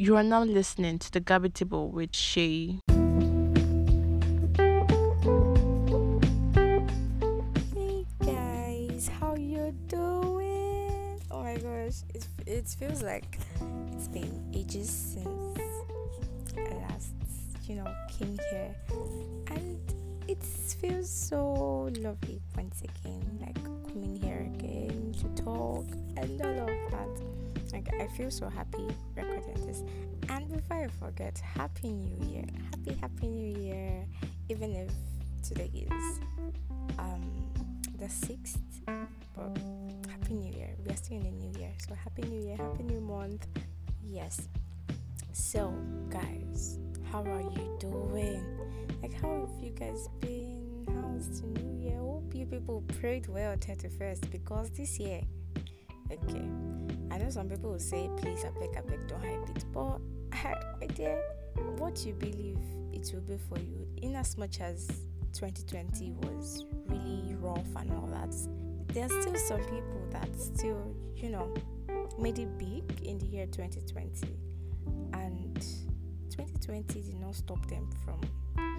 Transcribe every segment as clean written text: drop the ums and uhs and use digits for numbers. You are now listening to The Gabby Table with Shay. Hey guys, how you doing? Oh my gosh, it feels like it's been ages since I last, came here, and it feels so lovely once again, like coming here again to talk and all of that. Like, I feel so happy recording this. And before I forget, Happy New Year. Happy New Year. Even if today is the 6th, but Happy New Year. We are still in the new year. So Happy New Year, Happy New Month. Yes. So guys, how are you doing? Like, how have you guys been? How's the new year? Hope you people prayed well 31st, because this year, okay, I know some people will say, please, I beg, don't hype it. But my dear, what you believe, it will be for you. In as much as 2020 was really rough and all that, there are still some people that still, made it big in the year 2020. And 2020 did not stop them from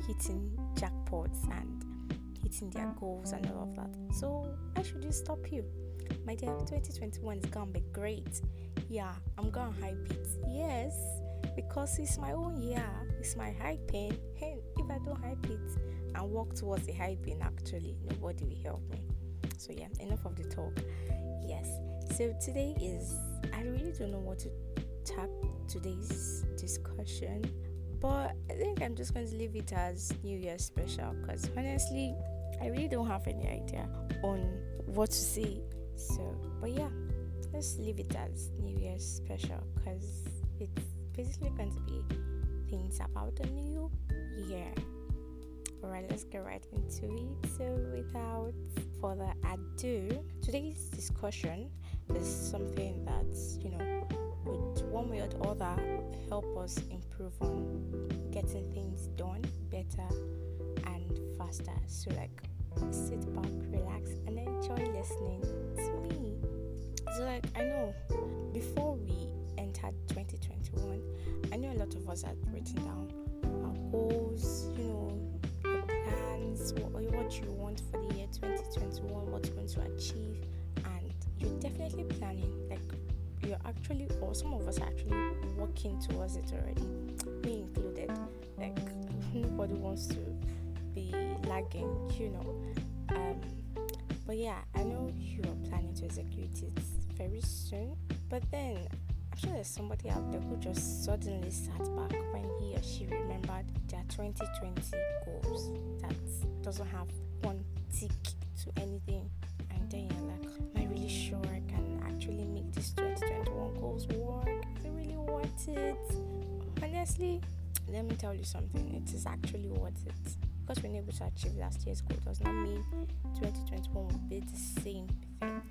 hitting jackpots and hitting their goals and all of that. So I should just stop you. My dear, 2021 is gonna be great. Yeah, I'm gonna hype it. Yes, because it's my own year. It's my hyping. Hey, if I don't hype it and work towards the hyping, actually, nobody will help me. So yeah, enough of the talk. Yes. So today is, I really don't know what to tap today's discussion, but I think I'm just going to leave it as New Year special, because honestly, I really don't have any idea on what to say. So, but yeah, let's leave it as New Year's special, because it's basically going to be things about the new year. Alright, let's get right into it. So, without further ado, today's discussion is something that's, would one way or the other help us improve on getting things done better and faster. So, like, sit back, relax, and enjoy listening to me. So, like, I know before we entered 2021, I know a lot of us had written down our goals, your plans, what you want for the year 2021, what you're going to achieve, and you're definitely planning. Like, you're actually, or some of us are actually working towards it already, me included. Like, nobody wants to be lagging, but yeah, I know you are planning to execute it very soon, but then I'm sure there's somebody out there who just suddenly sat back when he or she remembered their 2020 goals that doesn't have one tick to anything, and then you're like, am I really sure I can actually make these 2021 goals work? Is it really worth it? Honestly, let me tell you something, it is actually worth it. Because we're able to achieve last year's goal does not mean 2021 will be the same thing.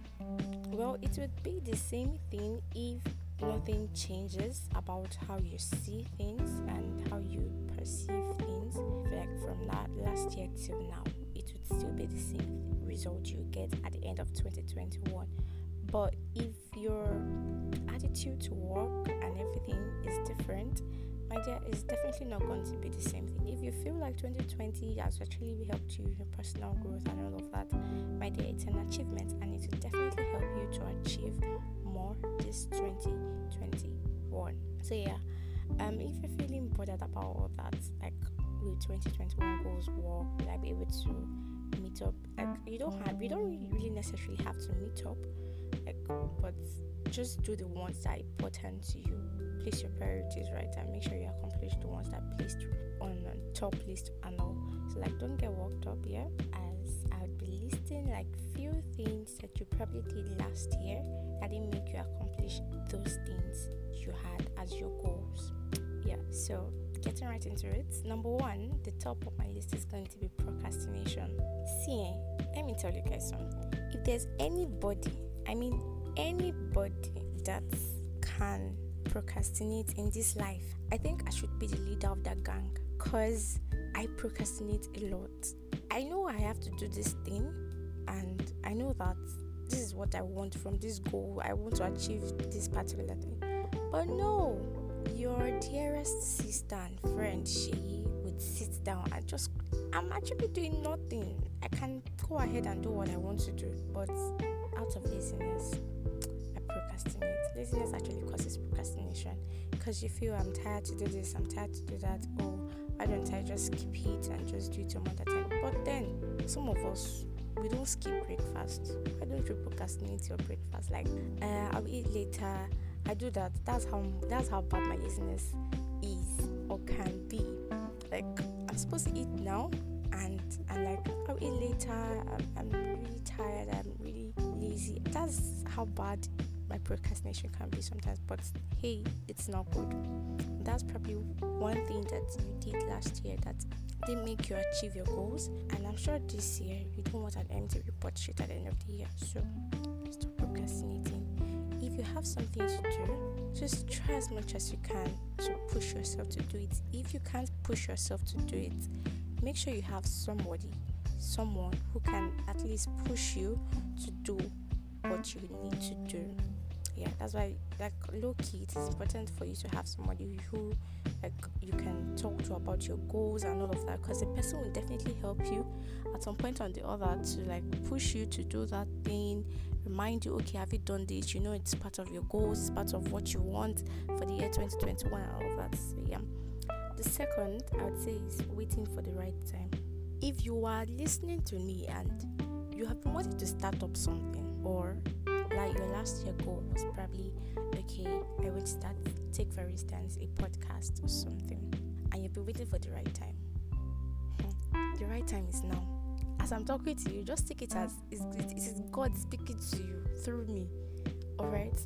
Well, it would be the same thing if nothing changes about how you see things and how you perceive things. Like, from last year till now, it would still be the same result you get at the end of 2021. But if your attitude to work and everything is different, my dear, it's definitely not going to be the same thing. If you feel like 2020 has actually helped you in your personal growth and all of that, my dear, it's an achievement, and it will definitely help you to achieve more this 2021. So yeah, if you're feeling bothered about all that, like, will 2021 goals work? Will I be able to meet up? Like, you don't really necessarily have to meet up, like, but just do the ones that are important to you. Place your priorities right and make sure you accomplish the ones that placed on top list and all. So, like, don't get worked up here, as I would be listing like few things that you probably did last year that didn't make you accomplish those things you had as your goals. Yeah, so getting right into it. Number one, the top of my list is going to be procrastination. See, let me tell you guys something. If there's anybody that can procrastinate in this life, I think I should be the leader of that gang, because I procrastinate a lot. I know I have to do this thing, and I know that this is what I want from this goal. I want to achieve this particular thing, but no, your dearest sister and friend, she would sit down and just, I'm actually doing nothing. I can go ahead and do what I want to do, but out of laziness, I procrastinate. Laziness actually causes procrastination because you feel, I'm tired to do this, I'm tired to do that, or why don't I just skip it and just do it some other time? But then, some of us, we don't skip breakfast. Why don't you procrastinate your breakfast? Like, I'll eat later. I do that. That's how bad my laziness is or can be. Like, I'm supposed to eat now, and like, I'll eat later. I'm really tired. I'm really lazy. That's how bad my procrastination can be sometimes. But hey, it's not good. That's probably one thing that you did last year that didn't make you achieve your goals. And I'm sure this year you don't want an empty report sheet at the end of the year. So stop procrastinating. If you have something to do, just try as much as you can to push yourself to do it. If you can't push yourself to do it, make sure you have someone who can at least push you to do what you need to do. Yeah, that's why, like, low key, it's important for you to have somebody who, like, you can talk to about your goals and all of that, because the person will definitely help you at some point or the other to, like, push you to do that thing, remind you, okay, have you done this? You know, it's part of your goals, part of what you want for the year 2021 and all of that. So yeah, the second I would say is waiting for the right time. If you are listening to me and you have been wanting to start up something, or like your last year goal was probably, okay, I would start, take for instance a podcast or something, and you'll be waiting for the right time. The right time is now. As I'm talking to you, just take it as it is God speaking to you through me. Alright?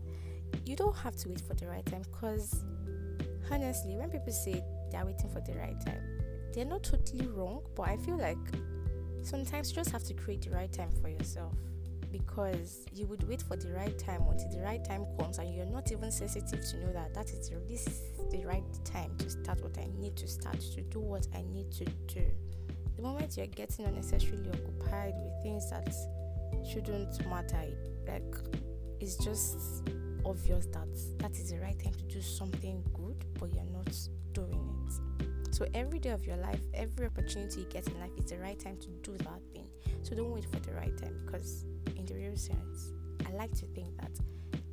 You don't have to wait for the right time, because honestly, when people say they're waiting for the right time, they're not totally wrong, but I feel like sometimes you just have to create the right time for yourself. Because you would wait for the right time until the right time comes, and you're not even sensitive to know that is this is the right time to start what I need to start, to do what I need to do. The moment you're getting unnecessarily occupied with things that shouldn't matter, like, it's just obvious that is the right time to do something good, but you're not doing it. So every day of your life, every opportunity you get in life is the right time to do that thing. So don't wait for the right time, because in the real sense, I like to think that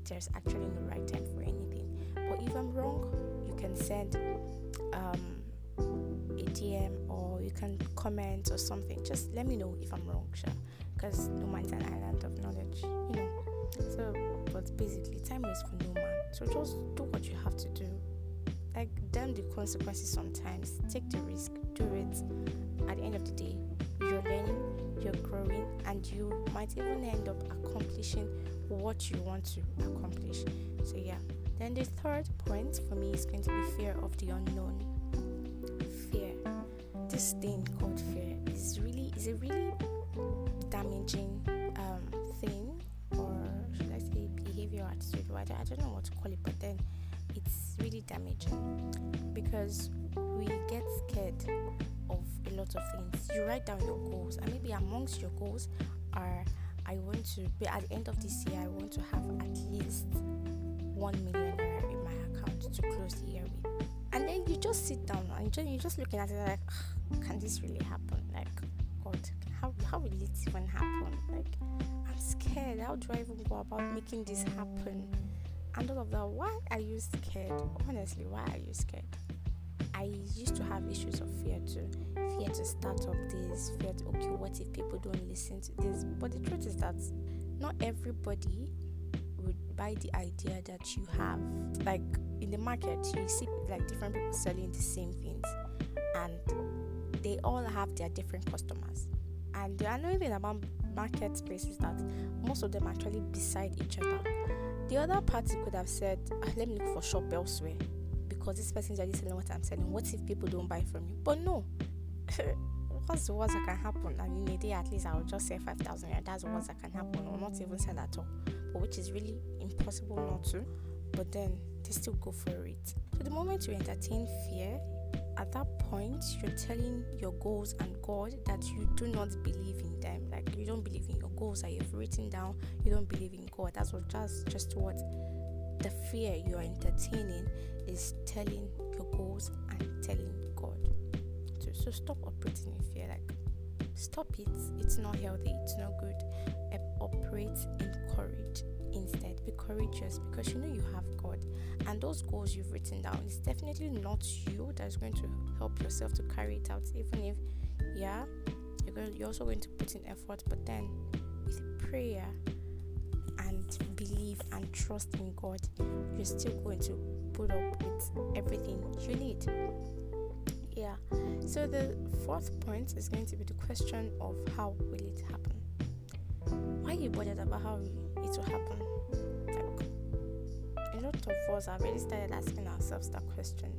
there's actually no right time for anything. But if I'm wrong, you can send a DM, or you can comment or something. Just let me know if I'm wrong, sure, because no man's an island of knowledge, you know. So, but basically, time is for no man. So just do what you have to do. Like, damn the consequences sometimes. Take the risk. Do it. At the end of the day, you're learning, you're growing, and you might even end up accomplishing what you want to accomplish. So yeah. Then the third point for me is going to be fear of the unknown. Fear. This thing called fear is a really damaging thing, or should I say behavior, attitude? I don't know what to call it, but then it's really damaging because we get scared of a lot of things. You write down your goals, and maybe amongst your goals are, I want to be at the end of this year, I want to have at least 1 million naira in my account to close the year with. And then you just sit down and you're just looking at it like, can this really happen? Like, God, how will it even happen? Like, I'm scared. How do I even go about making this happen? And all of that. Why are you scared? Honestly, why are you scared? I used to have issues of fear too. Fear to start up this, fear to, okay, what if people don't listen to this? But the truth is that not everybody would buy the idea that you have. Like, in the market, you see, like, different people selling the same things, and they all have their different customers. And the annoying thing about marketplace is that most of them are actually beside each other. The other party could have said, let me look for shop elsewhere, because this person is already selling what I'm selling. What if people don't buy from you? But no, what's the worst that can happen? I mean, a day at least I will just sell 5,000. That's the worst that can happen, or not even sell at all, but which is really impossible not to. But then they still go for it. So the moment you entertain fear, at that point you're telling your goals and God that you do not believe in them. Like, you don't believe in your goals that you've written down. You don't believe in God. That's just what the fear you are entertaining is telling your goals and telling God. So stop operating in fear. Stop it. It's not healthy. It's not good. Operate in courage instead. Be courageous, because you know you have God, and those goals you've written down, it's definitely not you that's going to help yourself to carry it out. Even if, you're also going to put in effort, but then with prayer and belief and trust in God, you're still going to put up with everything you need. So the fourth point is going to be the question of how will it happen. Why are you bothered about how it will happen? A lot of us have already started asking ourselves that question.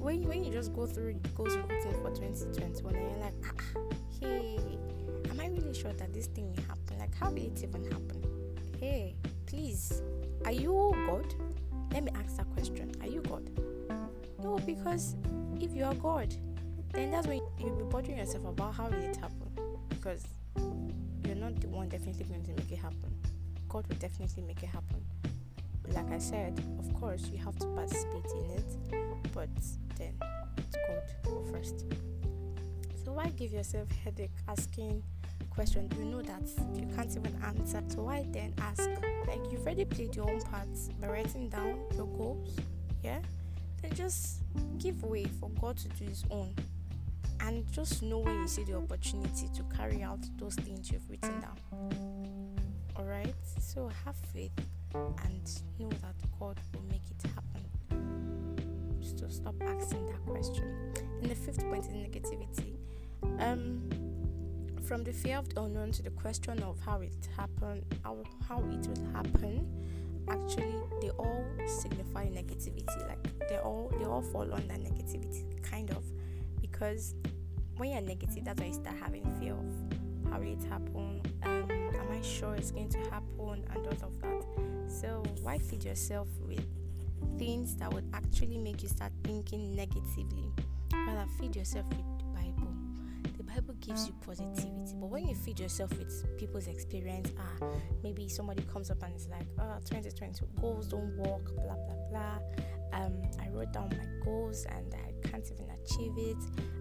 When you just go through goals routine for 2021, and you're like, am I really sure that this thing will happen? How will it even happen? Hey, please, are you God? Let me ask that question. Are you God? No, because if you are God, then that's when you'll be bothering yourself about how will it happen, because you're not the one definitely going to make it happen. God will definitely make it happen. Like I said, of course you have to participate in it, but then it's God first. So why give yourself headache asking questions you know that you can't even answer? So why then ask? You've already played your own parts by writing down your goals, then just give way for God to do his own. And just know when you see the opportunity to carry out those things you've written down. Alright? So have faith and know that God will make it happen. So stop asking that question. And the fifth point is negativity. From the fear of the unknown to the question of how it will happen, actually they all signify negativity. They all fall under negativity, kind of. Because when you're negative, that's why you start having fear of how will it happen, am I sure it's going to happen, and all of that. So why feed yourself with things that would actually make you start thinking negatively? Rather, feed yourself with the Bible. The Bible gives you positivity. But when you feed yourself with people's experience, maybe somebody comes up and is like, 2020 goals don't work, blah blah blah. I wrote down my goals and I can't even achieve it.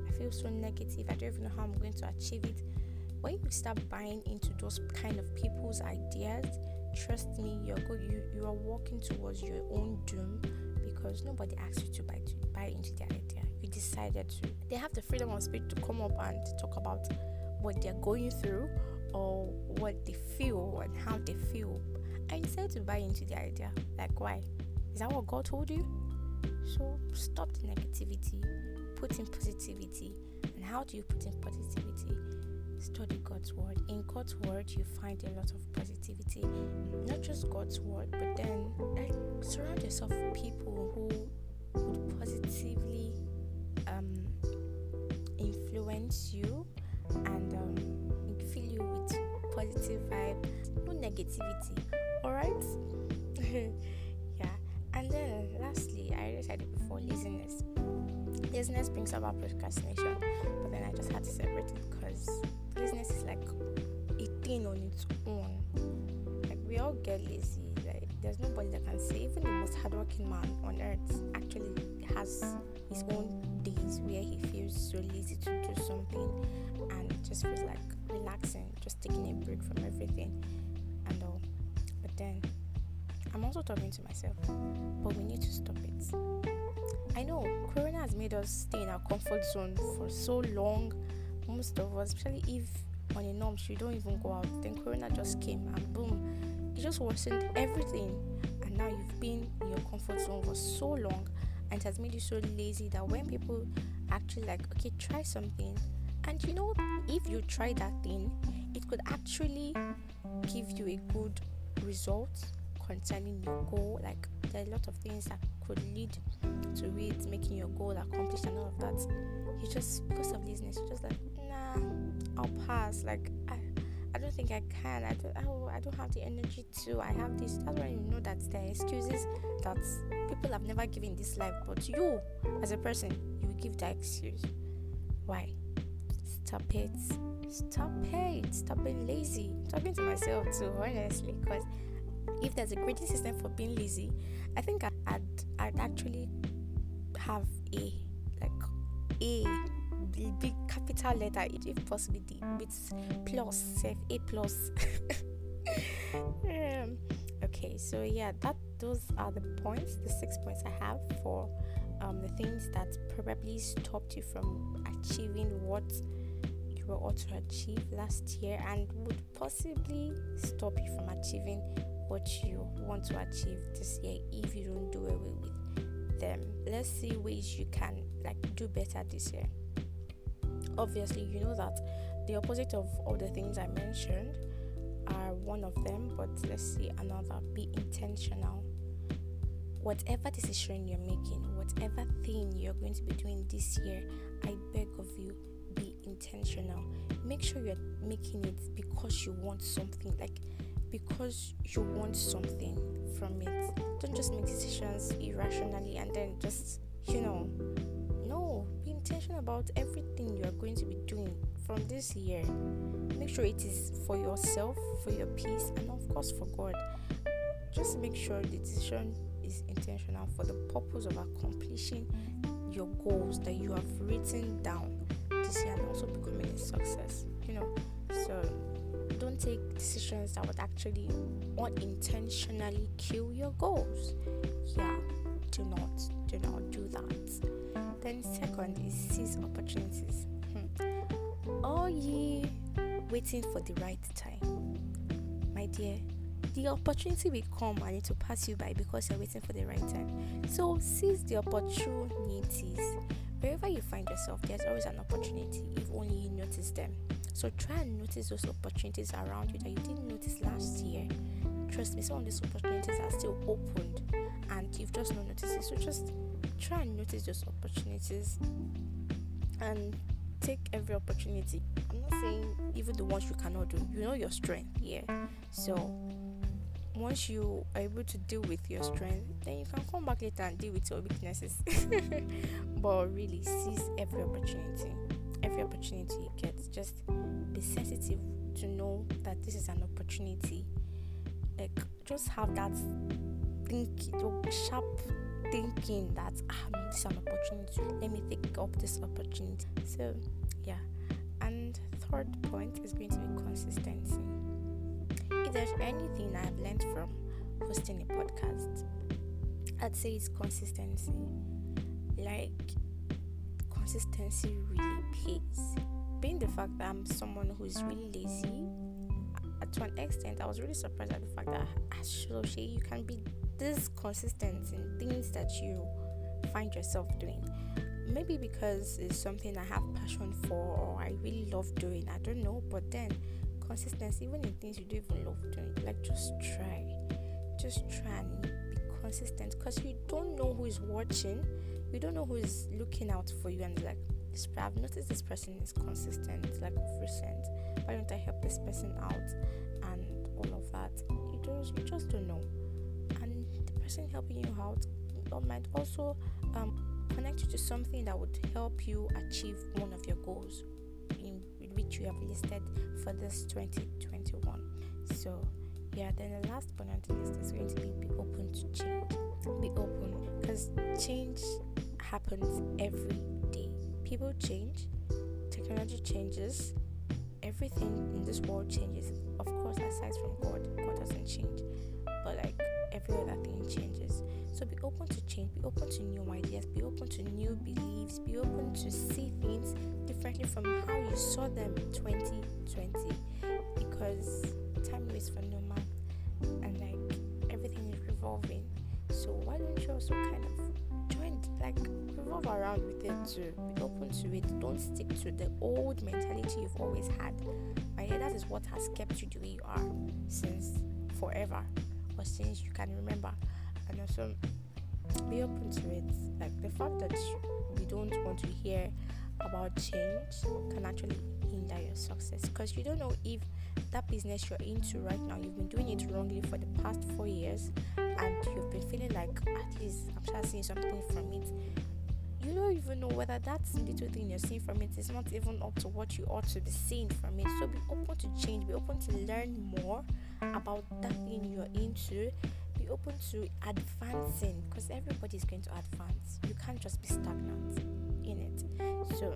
I feel so negative. I don't even know how I'm going to achieve it. When you start buying into those kind of people's ideas, trust me, you're good. You are walking towards your own doom, because nobody asked you to buy into their idea. You decided to. They have the freedom of speech to come up and talk about what they're going through or what they feel and how they feel. I decided to buy into the idea. Why? Is that what God told you? So stop the negativity, put in positivity. And how do you put in positivity? Study God's word. In God's word, you find a lot of positivity. Not just God's word, but then surround yourself with people who would positively influence you and fill you with positive vibe, no negativity. All right. And then lastly, I already said it before, laziness. Laziness brings about procrastination, but then I just had to separate it, because laziness is like a thing on its own. We all get lazy. There's nobody that can say, even the most hardworking man on earth actually has his own days where he feels so lazy to do something and just feels like relaxing, just taking a break from everything and all. But then I'm also talking to myself, but we need to stop it. I know Corona has made us stay in our comfort zone for so long. Most of us, especially if on a norm you don't even go out, then Corona just came and boom, it just worsened everything. And now you've been in your comfort zone for so long, and it has made you so lazy that when people actually okay, try something, and if you try that thing, it could actually give you a good result concerning your goal. There are a lot of things that could lead to it making your goal accomplished and all of that. You just, because of laziness, you're just like, nah, I'll pass. I don't think I can. I don't have the energy to. I have this. That's why you know that there are excuses that people have never given in this life, but you, as a person, you will give that excuse. Why? Stop it. Stop being lazy. I'm talking to myself too, honestly, because if there's a grading system for being lazy, I think I'd actually have a big capital letter, if possible, with plus, A plus. Okay, so yeah, those are the points, the 6 points I have for the things that probably stopped you from achieving what you were ought to achieve last year and would possibly stop you from achieving what you want to achieve this year if you don't do away with them. Let's see ways you can do better this year. Obviously, you know that the opposite of all the things I mentioned are one of them, but let's see another. Be intentional. Whatever decision you're making, whatever thing you're going to be doing this year, I beg of you, be intentional. Make sure you're making it because you want something, because you want something from it. Don't just make decisions irrationally and then just, no, be intentional about everything you're going to be doing from this year. Make sure it is for yourself, for your peace, and of course for God. Just make sure the decision is intentional for the purpose of accomplishing your goals that you have written down this year and also becoming a success. So don't take decisions that would actually unintentionally kill your goals. Yeah, do not do that. Then second is seize opportunities. All ye waiting for the right time, my dear. The opportunity will come and it will pass you by because you're waiting for the right time. So seize the opportunities. Wherever you find yourself, there's always an opportunity if only you notice them. So try and notice those opportunities around you that you didn't notice last year. Trust me, some of these opportunities are still opened and you've just not noticed it. So just try and notice those opportunities and take every opportunity. I'm not saying even the ones you cannot do. You know your strength, yeah. So once you are able to deal with your strength, then you can come back later and deal with your weaknesses. But really, seize every opportunity. Every opportunity you get, just be sensitive to know that this is an opportunity. Just have that sharp thinking that this is an opportunity. Let me take up this opportunity. So yeah. And third point is going to be consistency. If there's anything I've learned from hosting a podcast, I'd say it's consistency. Consistency really pays. Being the fact that I'm someone who is really lazy, to an extent, I was really surprised at the fact that you can be this consistent in things that you find yourself doing. Maybe because it's something I have passion for or I really love doing. I don't know, but then consistency, even in things you don't even love doing, just try and be consistent, because you don't know who is watching, you don't know who is looking out for you, and I've noticed this person is consistent, recent, why don't I help this person out and all of that. You just don't know, and the person helping you out might also connect you to something that would help you achieve one of your goals which you have listed for this 2021. So yeah, then the last point on the list is going to be open to change. Be open, because change happens every day. People change, technology changes, everything in this world changes. Of course, aside from God doesn't change, but every other thing changes. So be open to change, be open to new ideas, be open to new beliefs, be open to see things differently from how you saw them in 2020, because time waits for no man, and everything is revolving. So why don't you also kind of join, revolve around with it too? Be open to it. Don't stick to the old mentality you've always had. My dear, that is what has kept you the way you are since forever, or since you can remember. And also be open to it. The fact that you don't want to hear about change can actually hinder your success, because you don't know if that business you're into right now, you've been doing it wrongly for the past 4 years and you've been feeling at least I'm sure seeing something from it. You don't even know whether that little thing you're seeing from it is not even up to what you ought to be seeing from it. So be open to change, be open to learn more about that thing you're into, be open to advancing, because everybody's going to advance. You can't just be stagnant in it. So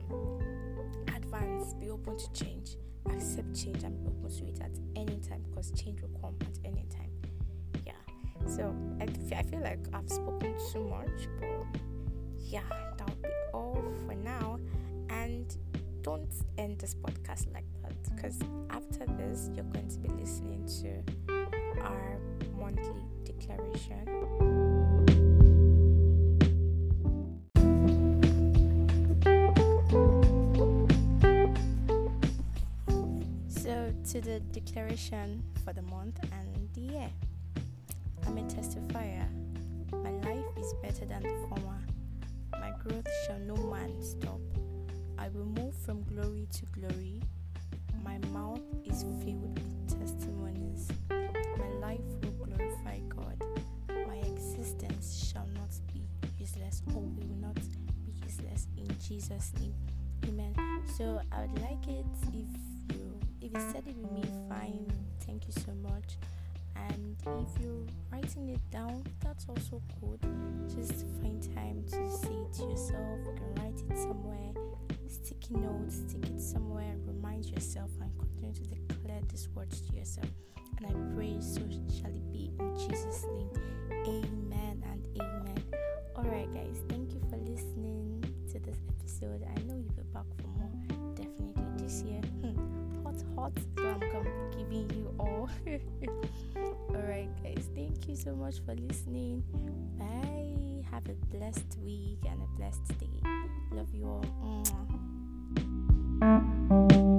advance, be open to change, accept change and be open to it at any time, because change will come at any time. Yeah, so I feel like I've spoken too much, but yeah, that would be all for now. And don't end this podcast like that, because after this you're going to be listening to our monthly declaration. So to the declaration for the month and the year. I'm a testifier. My life is better than the former. My growth shall no man stop. I will move from glory to glory. My mouth is filled with testimonies. My life will glorify God. My existence shall not be useless, or will not be useless, in Jesus' name. Amen. So I would like it if you said it with me, fine. Thank you so much. And if you're writing it down, that's also good. Just find time to say it to yourself. You can write it somewhere. Sticky notes, stick it somewhere, remind yourself and continue to declare these words to yourself. And I pray so shall it be in Jesus' name. Amen and amen. Alright guys, thank you for listening to this episode. I know you'll be back for more, definitely this year. Hot, so I'm giving you all. Alright guys, thank you so much for listening. Bye. Have a blessed week and a blessed day. Love you all.